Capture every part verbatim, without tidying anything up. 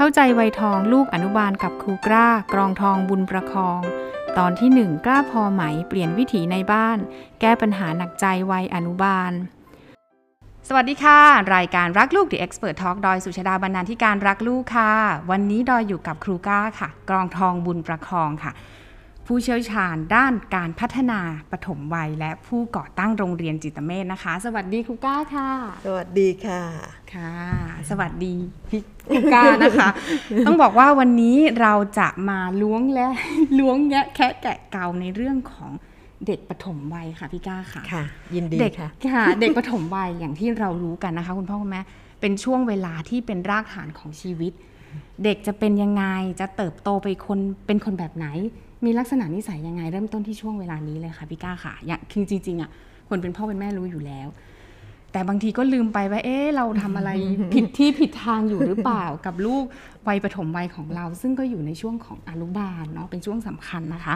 เข้าใจวัยทองลูกอนุบาลกับครูกล้ากรองทองบุญประคองตอนที่หนึ่งกล้าพอไหมเปลี่ยนวิถีในบ้านแก้ปัญหาหนักใจวัยอนุบาลสวัสดีค่ะรายการรักลูก The Expert Talk ดอยสุชดาบรรณาธิการรักลูกค่ะวันนี้ดอยอยู่กับครูกล้าค่ะกรองทองบุญประคองค่ะผู้เชี่ยวชาญด้านการพัฒนาปฐมวัยและผู้ก่อตั้งโรงเรียนจิตเมธนะคะสวัสดีครูกล้าค่ะสวัสดีค่ะค่ะสวัสดีพี่ครูกล้านะคะ ต้องบอกว่าวันนี้เราจะมาล้วงและล้วงแงะแคะแกะเกาในเรื่องของเด็กปฐมวัยค่ะพี่กล้าค่ะค่ะยินดีค่ะค่ะเด็กปฐมวัยอย่างที่เรารู้กันนะคะคุณพ่อคุณแม่เป็นช่วงเวลาที่เป็นรากฐานของชีวิตเด็กจะเป็นยังไงจะเติบโตไปคนเป็นคนแบบไหนมีลักษณะนิสัยยังไงเริ่มต้นที่ช่วงเวลานี้เลยค่ะพี่กล้าค่ะคือจริงๆอ่ะคนเป็นพ่อเป็นแม่รู้อยู่แล้วแต่บางทีก็ลืมไปว่าเอ๊ะเราทำอะไร ผิดที่ผิดทางอยู่หรือเปล่า กับลูกวัยปฐมวัยของเราซึ่งก็อยู่ในช่วงของอนุบาลเนาะเป็นช่วงสำคัญนะคะ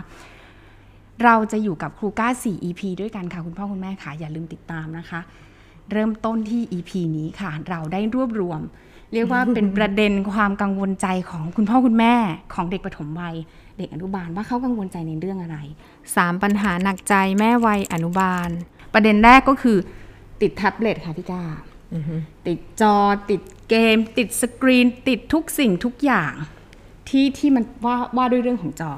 เราจะอยู่กับครูกล้าสี่ อี พี ด้วยกันค่ะคุณพ่อคุณแม่ค่ะอย่าลืมติดตามนะคะเริ่มต้นที่ อี พี นี้ค่ะเราได้รวบรวมเรียกว่าเป็นประเด็นความกังวลใจของคุณพ่อคุณแม่ของเด็กปฐมวัยเด็กอนุบาลว่าเขากังวลใจในเรื่องอะไรสามปัญหาหนักใจแม่วัยอนุบาลประเด็นแรกก็คือติดแท็บเล็ตค่ะพี่กล้าติดจอติดเกมติดสกรีนติดทุกสิ่งทุกอย่างที่ที่มันว่าว่าด้วยเรื่องของจอ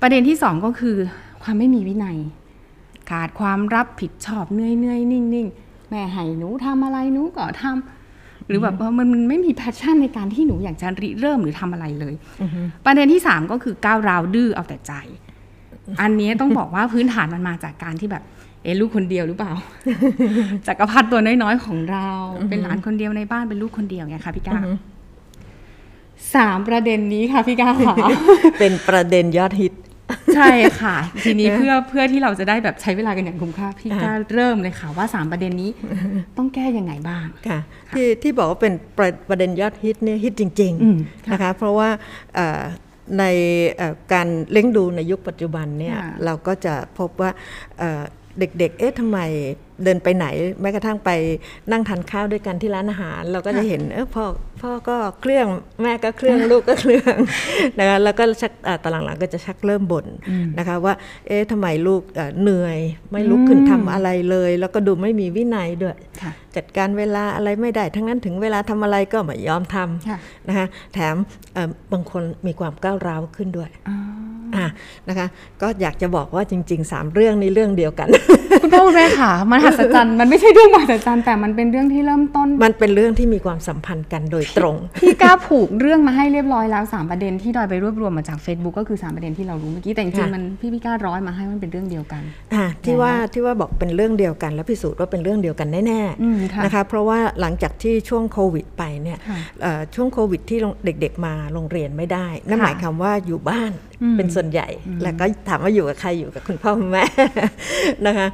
ประเด็นที่สองก็คือความไม่มีวินัยขาดความรับผิดชอบเนื่อยๆนิ่งๆแม่ให้หนูทำอะไรหนูก็ทำหรือแบบมันมันไม่มีแพชชั่นในการที่หนูอยากจะริเริ่มหรือทำอะไรเลยประเด็นที่สามก็คือก้าวร้าวดื้อเอาแต่ใจอันนี้ต้องบอกว่าพื้นฐานมันมาจากการที่แบบเอ๊ะลูกคนเดียวหรือเปล่าจักรพรรดิตัวน้อยๆของเราเป็นหลานคนเดียวในบ้านเป็นลูกคนเดียวไงคะพี่กล้าสามประเด็นนี้ค่ะพี่กล้าค่ะเป็นประเด็นยอดฮิตใช่ค่ะทีนี้เพื่อเพื่อที่เราจะได้แบบใช้เวลากันอย่างคุ้มค่าพี่กล้าเริ่มเลยค่ะว่าสามประเด็นนี้ต้องแก้ยังไงบ้างค่ะที่ที่บอกว่าเป็นประเด็นยอดฮิตเนี่ยฮิตจริงๆนะคะเพราะว่าในการเลี้ยงดูในยุคปัจจุบันเนี่ยเราก็จะพบว่าเด็กๆเอ๊ะทำไมเดินไปไหนแม้กระทั่งไปนั่งทานข้าวด้วยกันที่ร้านอาหารเราก็จะเห็นเออพ่อพ่อก็เครื่องแม่ก็เครื่องลูกก็เครื่องนะคะแล้วก็ชักตอนหลังๆก็จะชักเริ่มบ่นนะคะว่าเอ๊ะทำไมลูกเหนื่อยไม่ลุกขึ้นทำอะไรเลยแล้วก็ดูไม่มีวินัยด้วยจัดการเวลาอะไรไม่ได้ทั้งนั้นถึงเวลาทำอะไรก็ไม่ยอมทำนะคะแถมบางคนมีความก้าวร้าวขึ้นด้วยอ่ะนะคะก็อยากจะบอกว่าจริงๆสามเรื่องนี้เรื่องเดียวกันคุณพ่อคุณแม่ค่ะมหัศจรรย์มันไม่ใช่เรื่องมหัศจรรย์แต่มันเป็นเรื่องที่เริ่มต้นมันเป็นเรื่องที่มีความสัมพันธ์กันโดยตรงพี่กล้าผูกเรื่องมาให้เรียบร้อยแล้วสามประเด็นที่ดอยไปรวบรวมมาจาก Facebook ก็คือสามประเด็นที่เรารู้เมื่อกี้แต่จริงๆมันพี่พี่กล้าร้อยมาให้มันเป็นเรื่องเดียวกันอ่ะที่ว่าที่ว่าบอกเป็นเรื่องเดียวกันแล้วพิสูจน์ว่าเป็นเรื่องเดียวกันแน่ๆนะคะเพราะว่าหลังจากที่ช่วงโควิดไปเนี่ยช่วงโควิดที่เด็กๆมาโรงเรียนไม่ได้นั่นหมายความว่าอยู่บ้านเป็นส่วนใหญ่แล้วก็ถามว่าอยู่กับใครอยู่กับคุณพ่อคุณแม่นะคะ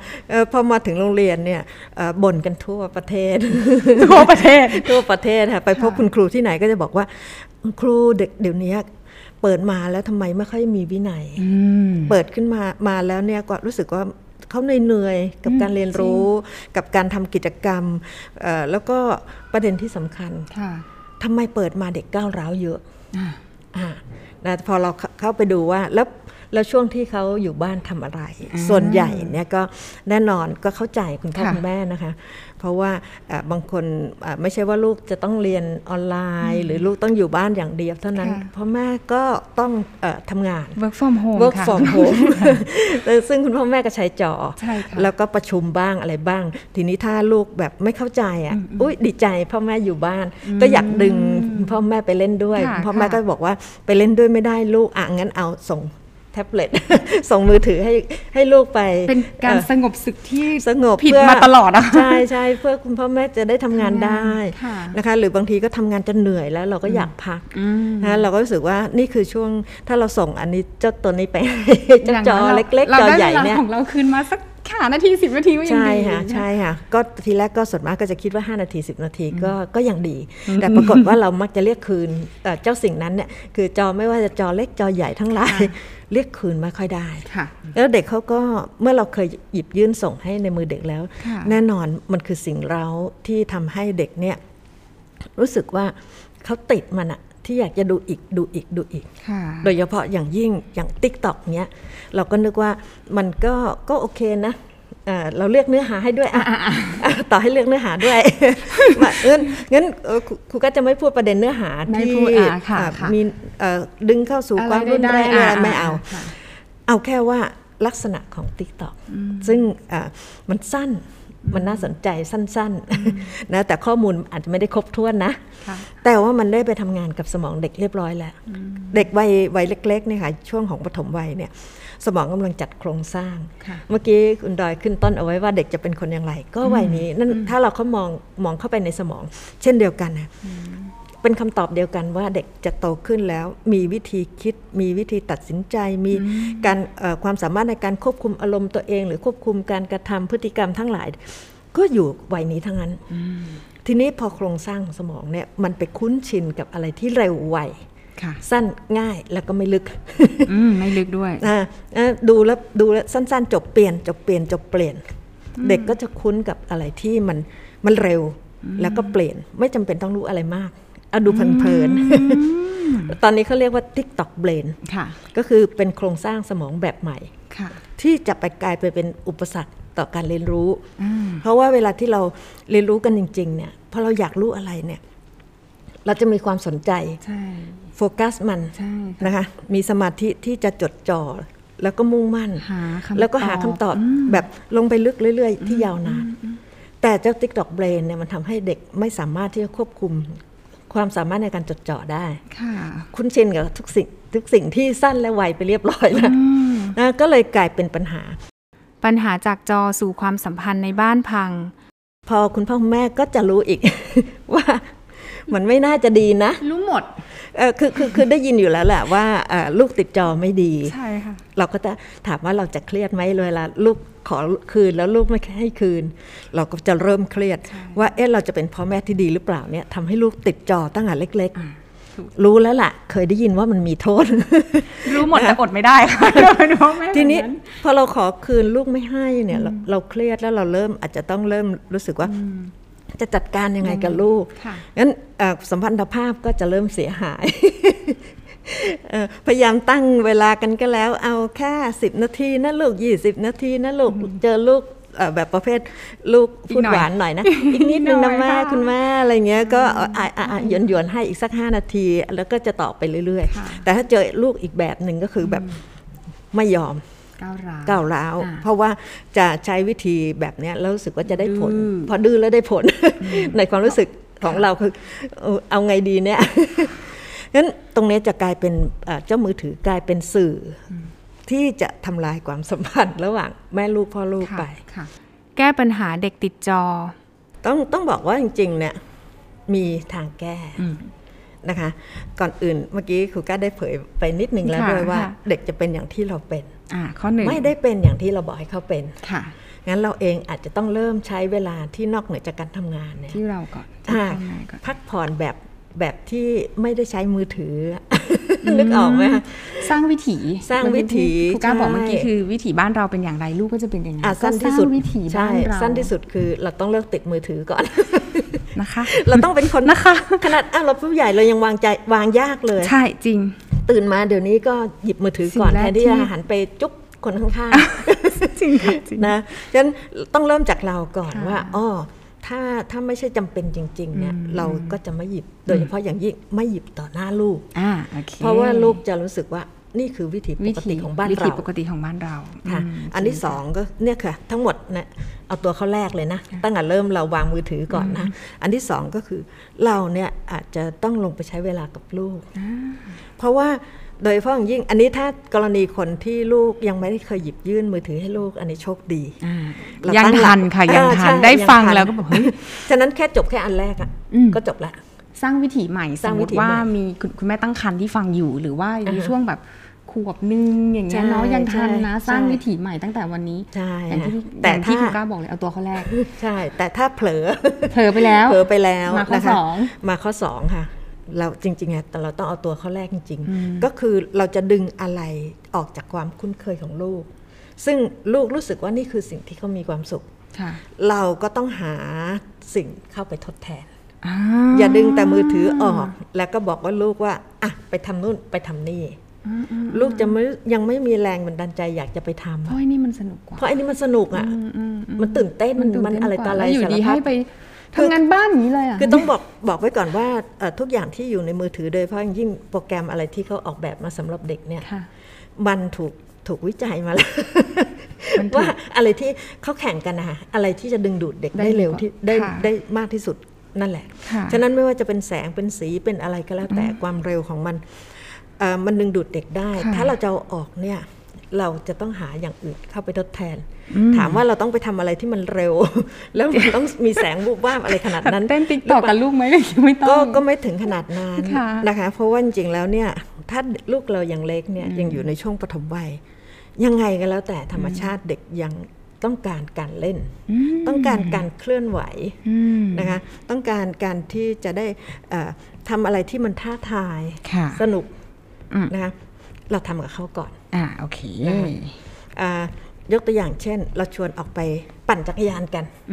พอมาถึงโรงเรียนเนี่ยบ่นกันทั่วประเทศทั่วประเทศทั่วประเทศค่ะไปพบคุณครูที่ไหนก็จะบอกว่าครูเด็กเดี๋ยวนี้เปิดมาแล้วทำไมไม่ค่อยมีวินัยเปิดขึ้นมามาแล้วเนี่ยก็รู้สึกว่าเขาเหนื่อยกับการเรียนรู้กับการทำกิจกรรมแล้วก็ประเด็นที่สำคัญทำไมเปิดมาเด็กก้าวร้าวเยอะนะพอเราเข้าไปดูว่าแล้วแล้วช่วงที่เขาอยู่บ้านทำอะไรส่วนใหญ่เนี่ยก็แน่นอนก็เข้าใจคุณพ่อคุณแม่นะคะเพราะว่าบางคนไม่ใช่ว่าลูกจะต้องเรียนออนไลน์หรือลูกต้องอยู่บ้านอย่างเดียวเท่านั้นพ่อแม่ก็ต้องทำงาน work from home work from home ซึ่งคุณพ่อแม่ก็ใช้จอแล้วก็ประชุมบ้างอะไรบ้างทีนี้ถ้าลูกแบบไม่เข้าใจอ่ะอุ๊ยดีใจพ่อแม่อยู่บ้านก็อยากดึงพ่อแม่ไปเล่นด้วยพ่อแม่ก็บอกว่าไปเล่นด้วยไม่ได้ลูกอ่ะงั้นเอาส่งแท็บเล็ตส่งมือถือให้ให้ลูกไปเป็นการสงบศึกที่สงบผิดมาตลอดนะใช่ใช่เพื่อคุณพ่อแม่จะได้ทำงานได้นะคะหรือบางทีก็ทำงานจนเหนื่อยแล้วเราก็อยากพักนะเราก็รู้สึกว่านี่คือช่วงถ้าเราส่งอันนี้เจ้าตัวนี้ไปจอเล็กๆจอใหญ่เนี่ยของเราคืนมาสักค่ะนาทีสิบนาทีก็ยังดีใช่ค่ะใช่ค่ะก็ทีแรกก็ส่วนมากก็จะคิดว่าห้านาทีสิบนาทีก็ก็ยังดีแต่ปรากฏว่าเรามักจะเรียกคืนเจ้าสิ่งนั้นเนี่ยคือจอไม่ว่าจะจอเล็กจอใหญ่ทั้งหลายเรียกคืนไม่ค่อยได้แล้วเด็กเขาก็เมื่อเราเคยหยิบยื่นส่งให้ในมือเด็กแล้วแน่นอนมันคือสิ่งเร้าที่ทำให้เด็กเนี่ยรู้สึกว่าเขาติดมันอะ ที่อยากจะดูอีกดูอีกดูอีกโดยเฉพาะอย่างยิ่งอย่าง TikTok เนี้ยเราก็นึกว่ามันก็ก็โอเคนะเราเลือกเนื้อหาให้ด้วยต่อให้เลือกเนื้อหาด้วยงั้นงั้นครูก็จะไม่พูดประเด็นเนื้อหาที่มีดึงเข้าสู่ความรุนแรงอะไรไม่เอาเอาแค่ว่าลักษณะของ TikTok ซึ่งมันสั้นมันน่าสนใจสั้นๆนะแต่ข้อมูลอาจจะไม่ได้ครบถ้วนนะแต่ว่ามันได้ไปทำงานกับสมองเด็กเรียบร้อยแล้วเด็กวัยวัยเล็กๆเนี่ยค่ะช่วงของปฐมวัยเนี่ยสมองกำลังจัดโครงสร้างเมื่อกี้คุณดอยขึ้นต้นเอาไว้ว่าเด็กจะเป็นคนอย่างไรก็วัยนี้นั่นถ้าเราเขามองมองเข้าไปในสมองเช่นเดียวกันนะเป็นคำตอบเดียวกันว่าเด็กจะโตขึ้นแล้วมีวิธีคิดมีวิธีตัดสินใจมีการความสามารถในการควบคุมอารมณ์ตัวเองหรือควบคุมการกระทำพฤติกรรมทั้งหลายก็อยู่วัยนี้ทั้งนั้นทีนี้พอโครงสร้างสมองเนี่ยมันไปคุ้นชินกับอะไรที่เร็วไวสั้นง่ายแล้วก็ไม่ลึกไม่ลึกด้วยดูแล้วดูแล้วสั้นๆจบเปลี่ยนจบเปลี่ยนจบเปลี่ยนเด็กก็จะคุ้นกับอะไรที่มันมันเร็วแล้วก็เปลี่ยนไม่จำเป็นต้องรู้อะไรมากเอาดูเพลินๆตอนนี้เขาเรียกว่า TikTok Brain ก็คือเป็นโครงสร้างสมองแบบใหม่ที่จะไปกลายไปเป็นอุปสรรคต่อการเรียนรู้เพราะว่าเวลาที่เราเรียนรู้กันจริงๆเนี่ยพอเราอยากรู้อะไรเนี่ยเราจะมีความสนใจโฟกัสมันนะคะมีสมาธิที่จะจดจ่อแล้วก็มุ่งมั่นแล้วก็หาคำตอบแบบลงไปลึกเรื่อยๆที่ยาวนานแต่เจ้า TikTok Brain เนี่ยมันทำให้เด็กไม่สามารถที่จะควบคุมความสามารถในการจดจ่อได้คุ้นชินกับทุกสิ่งทุกสิ่งที่สั้นและไวไปเรียบร้อยแล้วนะก็เลยกลายเป็นปัญหาปัญหาจากจอสู่ความสัมพันธ์ในบ้านพังพอคุณพ่อคุณแม่ก็จะรู้อีก ว่ามันไม่น่าจะดีนะรู้หมดเออคือคือคือได้ยินอยู่แล้วแหละว่าลูกติดจอไม่ดีใช่ค่ะเราก็จะถามว่าเราจะเครียดไหมเวลาลูกขอคืนแล้วลูกไม่ให้คืนเราก็จะเริ่มเครียดว่าเอ๊ะเราจะเป็นพ่อแม่ที่ดีหรือเปล่าเนี่ยทำให้ลูกติดจอตั้งแต่เล็กๆรู้แล้วล่ะเคยได้ยินว่ามันมีโทษรู้หมดแต่อดไม่ได้ค่ะทีนี้พอเราขอคืนลูกไม่ให้เนี่ยเราเครียดแล้วเราเริ่มอาจจะต้องเริ่มรู้สึกว่าจะจัดการยังไงกับลูกงั้นสัมพันธภาพก็จะเริ่มเสียหายพยายามตั้งเวลากันก็แล้วเอาแค่สิบนาทีนะลูกยี่สิบนาทีนะลูกเจอลูกแบบประเภทลูกพูดหวานหน่อยนะอีกนิดนึงนะแม่คุณแม่อะไรเงี้ยก็หย่อนๆให้อีกสักห้านาทีแล้วก็จะต่อไปเรื่อยๆแต่ถ้าเจอลูกอีกแบบนึงก็คือแบบไม่ยอมก้าวร้าวเพราะว่าจะใช้วิธีแบบนี้แล้วรู้สึกว่าจะได้ผลพอดื้อแล้วได้ผลในความรู้สึกของเราคือเอาไงดีเนี่ยงั้นตรงนี้จะกลายเป็นเจ้ามือถือกลายเป็นสื่อที่จะทำลายความสัมพันธ์ระหว่างแม่ลูกพ่อลูกไปแก้ปัญหาเด็กติดจอต้องต้องบอกว่าจริงๆเนี่ยมีทางแก้นะคะก่อนอื่นเมื่อกี้ครูก้าได้เผยไปนิดนึงแล้วด้วยว่าเด็กจะเป็นอย่างที่เราเป็นไม่ได้เป็นอย่างที่เราบอกให้เขาเป็นค่ะงั้นเราเองอาจจะต้องเริ่มใช้เวลาที่นอกเหนือจากการทำงานเนี่ยที่เราก่อนพักผ่อนแบบแบบที่ไม่ได้ใช้มือถือนึกออกไหมคะสร้างวิถีสร้างวิถีครูก้าบอกเมื่อกี้คือวิถีบ้านเราเป็นอย่างไรลูกก็จะเป็นอย่างนั้นสั้นที่สุดวิถีบ้านเราสั้นที่สุดคือเราต้องเลิกติดมือถือก่อนนะคะเราต้องเป็นคนนะคะขนาดเราผู้ใหญ่เรายังวางใจวางยากเลยใช่จริงตื่นมาเดี๋ยวนี้ก็หยิบมือถือก่อนแทนที่จะหันไปจุ๊บคนข้างๆจริงนะฉะนั้นต้องเริ่มจากเราก่อนว่าอ๋อถ้าถ้าไม่ใช่จำเป็นจริงๆเนี่ยเราก็จะไม่หยิบโดยเฉพาะอย่างยิ่งไม่หยิบต่อหน้าลูกเพราะว่าลูกจะรู้สึกว่านี่คือวิธีปกติของบ้านเราวิธีปกติของบ้านเราค่ะอันที่สองก็เนี่ยค่ะทั้งหมดเนี่ยเอาตัวเขาแรกเลยนะตั้งแต่เริ่มเราวางมือถือก่อนนะอันที่สองก็คือเราเนี่ยอาจจะต้องลงไปใช้เวลากับลูกเพราะว่าโดยเฉพาะอย่างยิ่งอันนี้ถ้ากรณีคนที่ลูกยังไม่ได้เคยหยิบยื่นมือถือให้ลูกอันนี้โชคดียังทันค่ะยังทันได้ฟังแล้วก็บอกเฮ้ยฉะนั้นแค่จบแค่อันแรกอ่ะก็จบละสร้างวิถีใหม่สมมติว่ามีคุณแม่ตั้งครรภ์ที่ฟังอยู่หรือว่าในช่วงแบบขวบนึงอย่างเงี้ยเนาะยังทันนะสร้างวิถีใหม่ตั้งแต่วันนี้ใช่แต่ที่คุณก้าบอกเลยเอาตัวเขาแรกใช่แต่ถ้าเผลอเผลอไปแล้วเผลอไปแล้วมาข้อสองมาข้อสองค่ะเราจริงๆเนี่ยแต่เราต้องเอาตัวเขาแรกจริงๆก็คือเราจะดึงอะไรออกจากความคุ้นเคยของลูกซึ่งลูกรู้สึกว่านี่คือสิ่งที่เขามีความสุขเราก็ต้องหาสิ่งเข้าไปทดแทน อย่าดึงแต่มือถือออกแล้วก็บอกว่าลูกว่าอ่ะไปทำนู่นไปทำนี่ลูกจะไม่ยังไม่มีแรงบันดาลใจอยากจะไปทำเพราะไอ้นี่มันสนุกกว่าเพราะไอ้นี่มันสนุกอ่ะมันตื่นเต้นมันอะไรต่ออะไรอยู่ดีให้ไปทำงานบ้านนี้เลยอ่ะคือต้องบอกบอกไว้ก่อนว่าทุกอย่างที่อยู่ในมือถือโดยเฉพาะยิ่งโปรแกรมอะไรที่เขาออกแบบมาสำหรับเด็กเนี่ยมันถูกถูกวิจัยมาแล้วว่าอะไรที่เขาแข่งกันนะคะอะไรที่จะดึงดูดเด็กได้เร็วที่ได้ได้มากที่สุดนั่นแหละฉะนั้นไม่ว่าจะเป็นแสงเป็นสีเป็นอะไรก็แล้วแต่ความเร็วของมันมันดึงดูดเด็กได้ถ้าเราจะเอาออกเนี่ยเราจะต้องหาอย่างอื่นเข้าไปทดแทนถามว่าเราต้องไปทำอะไรที่มันเร็วแล้วมันต้องมีแสงบูบบ้าอะไรขนาดนั้นเต้นติ๊กตอกกับลูกไหมไม่ต้องก็ไม่ถึงขนาดนั้นนะคะเพราะว่าจริงๆแล้วเนี่ยถ้าลูกเรายังเล็กเนี่ยยังอยู่ในช่วงปฐมวัยยังไงก็แล้วแต่ธรรมชาติเด็กยังต้องการการเล่นต้องการการเคลื่อนไหวนะคะต้องการการที่จะได้ทำอะไรที่มันท้าทายสนุกนะคะเราทำกับเขาก่อนอ่าโอเคยกตัวอย่างเช่นเราชวนออกไปปั่นจักรยานกัน อ,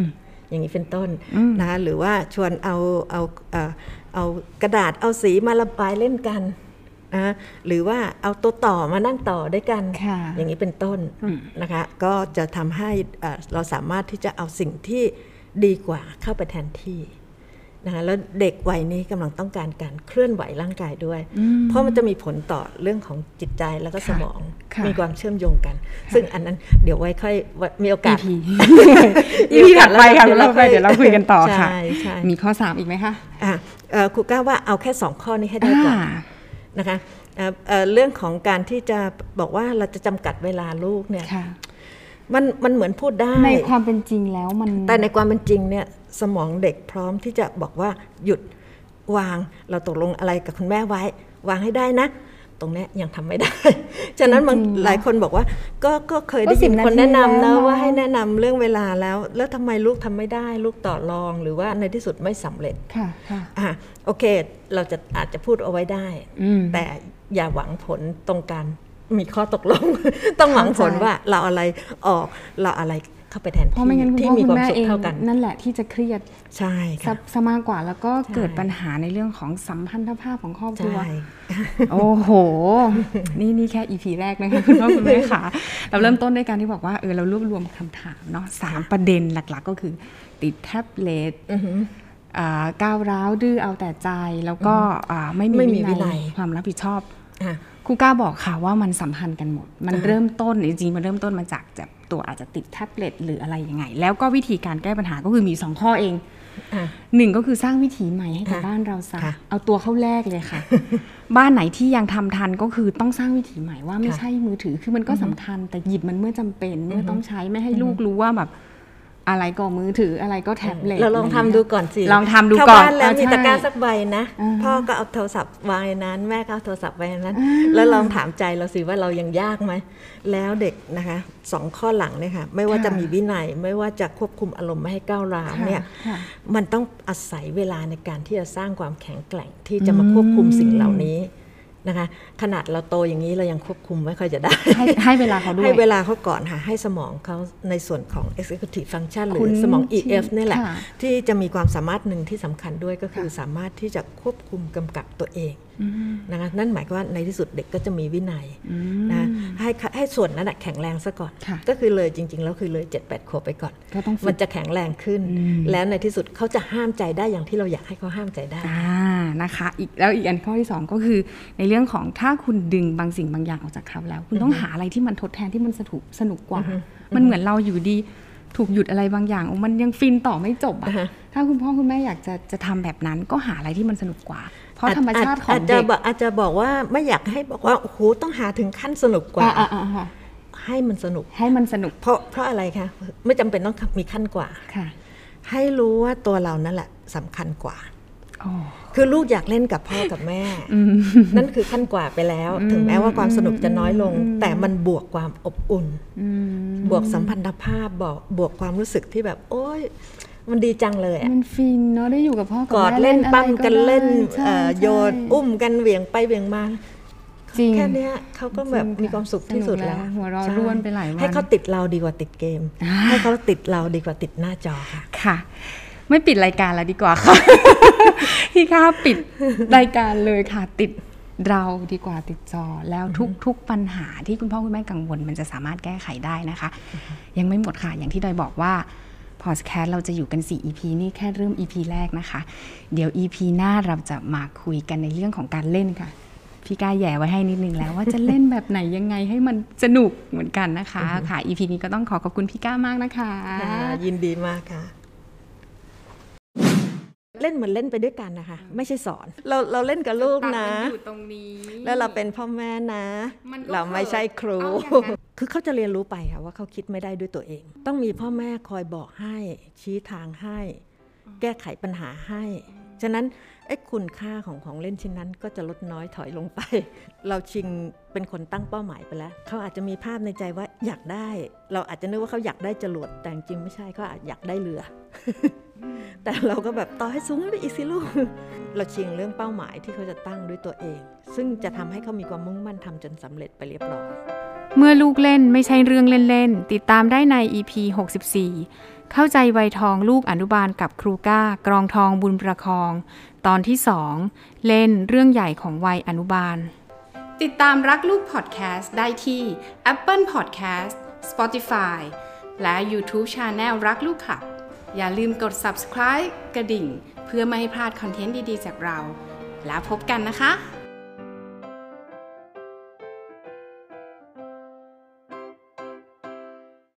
อย่างนี้เป็นต้นนะคะหรือว่าชวนเอาเอาเอ า, เอากระดาษเอาสีมาระบายเล่นกันนะหรือว่าเอาตัวต่อมานั่งต่อด้วยกันอย่างนี้เป็นต้นนะคะก็จะทำให้เราสามารถที่จะเอาสิ่งที่ดีกว่าเข้าไปแทนที่นะแล้วเด็กวัยนี้กำลังต้องการการเคลื่อนไหวร่างกายด้วยเพราะมันจะมีผลต่อเรื่องของจิตใจแล้วก็สมองมีความเชื่อมโยงกันซึ่งอันนั้นเดี๋ยวไว้ค่อยมีโอกาส อี พี ถัดไปค่ะเราไปเดี๋ยวเราคุยกันต่อค่ะมีข้อสามอีกไหมคะครูก้าวว่าเอาแค่สองข้อนี้ให้ได้ก่อนนะคะเรื่องของการที่จะบอกว่าเราจะจำกัดเวลาลูกเนี่ยมันมันเหมือนพูดได้ในความเป็นจริงแล้วมันแต่ในความเป็นจริงเนี่ยสมองเด็กพร้อมที่จะบอกว่าหยุดวางเราตกลงอะไรกับคุณแม่ไว้วางให้ได้นะตรงนี้ยังทำไม่ได้ฉะนั้นบางหลายคนบอกว่าก็ก็เคยได้ยินคนแนะนำนะว่าให้แนะนำเรื่องเวลาแล้วแล้วทำไมลูกทำไม่ได้ลูกต่อรองหรือว่าในที่สุดไม่สำเร็จค่ะอ่ะโอเคเราจะอาจจะพูดเอาไว้ได้แต่อย่าหวังผลตรงกันมีข้อตกลงต้องหวังผลว่าเราอะไรออกเราอะไรเข้าไปแทนที่มีความสุขเท่ากันนั่นแหละที่จะเครียดใช่ค่ะซะมากกว่าแล้วก็เกิดปัญหาในเรื่องของสัมพันธภาพของครอบครัวโอ้โหนี่นี่แค่ อี พี แรกนะคะคุณพ่อคุณแม่ค่ะเราเริ่มต้นด้วยการที่บอกว่าเออเรารวบรวมคำถามเนาะสามประเด็นหลักๆก็คือติดแท็บเล็ตก้าวร้าวดื้อเอาแต่ใจแล้วก็ไม่มีวินัยความรับผิดชอบครูก้าบอกค่ะว่ามันสัมพันธ์กันหมดมันเริ่มต้นจริงๆมันเริ่มต้นมาจากจากตัวอาจจะติดแท็บเล็ตหรืออะไรยังไงแล้วก็วิธีการแก้ปัญหาก็คือมีสองข้อเองหนึ่งก็คือสร้างวิถีใหม่ให้กับบ้านเราซะเอาตัวเข้าแรกเลยค่ะ บ้านไหนที่ยังทำทันก็คือต้องสร้างวิถีใหม่ว่าไม่ใช่มือถือคือมันก็สำคัญแต่หยิบมันเมื่อจำเป็นเมื่อต้องใช้ไม่ให้ลูกรู้ว่าแบบอะไรก็มือถืออะไรก็แท็บเล็ตเราลองทำดูก่อนสิลองทำดูก่อนถ้าบ้านแล้วมีตะกร้าสักใบนะพ่อก็เอาโทรศัพท์ไว้นั้นแม่ก็เอาโทรศัพท์ไว้นั้นแล้วลองถามใจเราสิว่าเรายังยากไหมแล้วเด็กนะคะสองข้อหลังเนี่ยค่ะไม่ว่าจะมีวินัยไม่ว่าจะควบคุมอารมณ์ไม่ให้ก้าวร้าวเนี่ยมันต้องอาศัยเวลาในการที่จะสร้างความแข็งแกร่งที่จะมาควบคุมสิ่งเหล่านี้นะคะขนาดเราโตอย่างนี้เรายังควบคุมไม่ค่อยจะได้ ใ, ให้เวลาเขาด้วยให้เวลาเขาก่อนค่ะให้สมองเขาในส่วนของ executive function หรือสมอง อี เอฟ นี่แหละที่จะมีความสามารถหนึ่งที่สำคัญด้วยก็คือสามารถที่จะควบคุมกำกับตัวเองนะคะนั่นหมายความว่าในที่สุดเด็กก็จะมีวินัยนะให้ให้ส่วนนั้นแข็งแรงซะก่อนก็คือเลยจริงๆแล้วคือเลย เจ็ดแปด ขวบไปก่อนมันจะแข็งแรงขึ้นแล้วในที่สุดเขาจะห้ามใจได้อย่างที่เราอยากให้เขาห้ามใจได้นะคะอีกแล้วอีกอันข้อที่สองก็คือในเรื่องของถ้าคุณดึงบางสิ่งบางอย่างออกจากเขาแล้วคุณต้องหาอะไรที่มันทดแทนที่มันสนุกสนุกกว่ามันเหมือนเราอยู่ดีถูกหยุดอะไรบางอย่างมันยังฟินต่อไม่จบอ่ะถ้าคุณพ่อคุณแม่อยากจะจะทำแบบนั้นก็หาอะไรที่มันสนุกกว่าเพราะธรรมชาติของเด็กอาจจะบอกว่าไม่อยากให้บอกว่าโอ้โหต้องหาถึงขั้นสนุกกว่าให้มันสนุกให้มันสนุกเพราะเพราะอะไรคะไม่จำเป็นต้องมีขั้นกว่าให้รู้ว่าตัวเรานั่นแหละสำคัญกว่าคือลูกอยากเล่นกับพ่อกับแม่นั่นคือขั้นกว่าไปแล้วถึงแม้ว่าความสนุกจะน้อยลงแต่มันบวกความอบอุ่นบวกสัมพันธภาพบอกบวกความรู้สึกที่แบบโอ๊ยมันดีจังเลยมันฟินเนาะได้อยู่กับพ่อกับแม่กอดเล่นปั้มกันเล่นโยนอุ้มกันเหวี่ยงไปเหวี่ยงมาแค่นี้เขาก็แบบมีความสุขที่สุดแล้วหัวเราะร่วนไปหลายวันให้เขาติดเราดีกว่าติดเกมให้เขาติดเราดีกว่าติดหน้าจอค่ะค่ะไม่ปิดรายการแล้วดีกว่าค่ะ พี่ข้าปิดรายการเลยค่ะติดเราดีกว่าติดจอแล้วทุกๆปัญหาที่คุณพ่อคุณแม่กังวลมันจะสามารถแก้ไขได้นะคะยังไม่หมดค่ะอย่างที่ดอยบอกว่าพอดแคสต์เราจะอยู่กันสี่ อี พี นี่แค่เริ่ม อี พี แรกนะคะเดี๋ยว อี พี หน้าเราจะมาคุยกันในเรื่องของการเล่นค่ะพี่กาแย่ไว้ให้นิดนึงแล้วว่าจะเล่นแบบไหนยังไงให้มันสนุกเหมือนกันนะคะค่ะ อี พี นี้ก็ต้องขอขอบคุณพี่ก้ามากนะคะยินดีมากค่ะเล่นเหมือนเล่นไปด้วยกันนะคะไม่ใช่สอนเราเราเล่นกับลูกนะแล้วเราเป็นพ่อแม่นะเราไม่ใช่ครูคือเขาจะเรียนรู้ไปค่ะว่าเขาคิดไม่ได้ด้วยตัวเองต้องมีพ่อแม่คอยบอกให้ชี้ทางให้แก้ไขปัญหาให้ฉะนั้นไอ้คุณค่าของของเล่นชิ้นนั้นก็จะลดน้อยถอยลงไปเราชิงเป็นคนตั้งเป้าหมายไปแล้วเขาอาจจะมีภาพในใจว่าอยากได้เราอาจจะนึกว่าเขาอยากได้จรวดแต่จริงไม่ใช่เขาอาจอยากได้เรือ แต่เราก็แบบต่อให้สูงไปอีกสิลูก เราชิงเรื่องเป้าหมายที่เขาจะตั้งด้วยตัวเองซึ่งจะทำให้เขามีความมุ่งมั่นทำจนสำเร็จไปเรียบร้อยเมื่อลูกเล่นไม่ใช่เรื่องเล่นๆติดตามได้ใน อี พี หกสิบสี่เข้าใจวัยทองลูกอนุบาลกับครูก้ากรองทองบุญประคองตอนที่สองเล่นเรื่องใหญ่ของวัยอนุบาลติดตามรักลูกพอดแคสต์ได้ที่ Apple Podcast Spotify และ YouTube Channel รักลูกคลับอย่าลืมกด Subscribe กระดิ่งเพื่อไม่ให้พลาดคอนเทนต์ดีๆจากเราแล้วพบกันนะคะ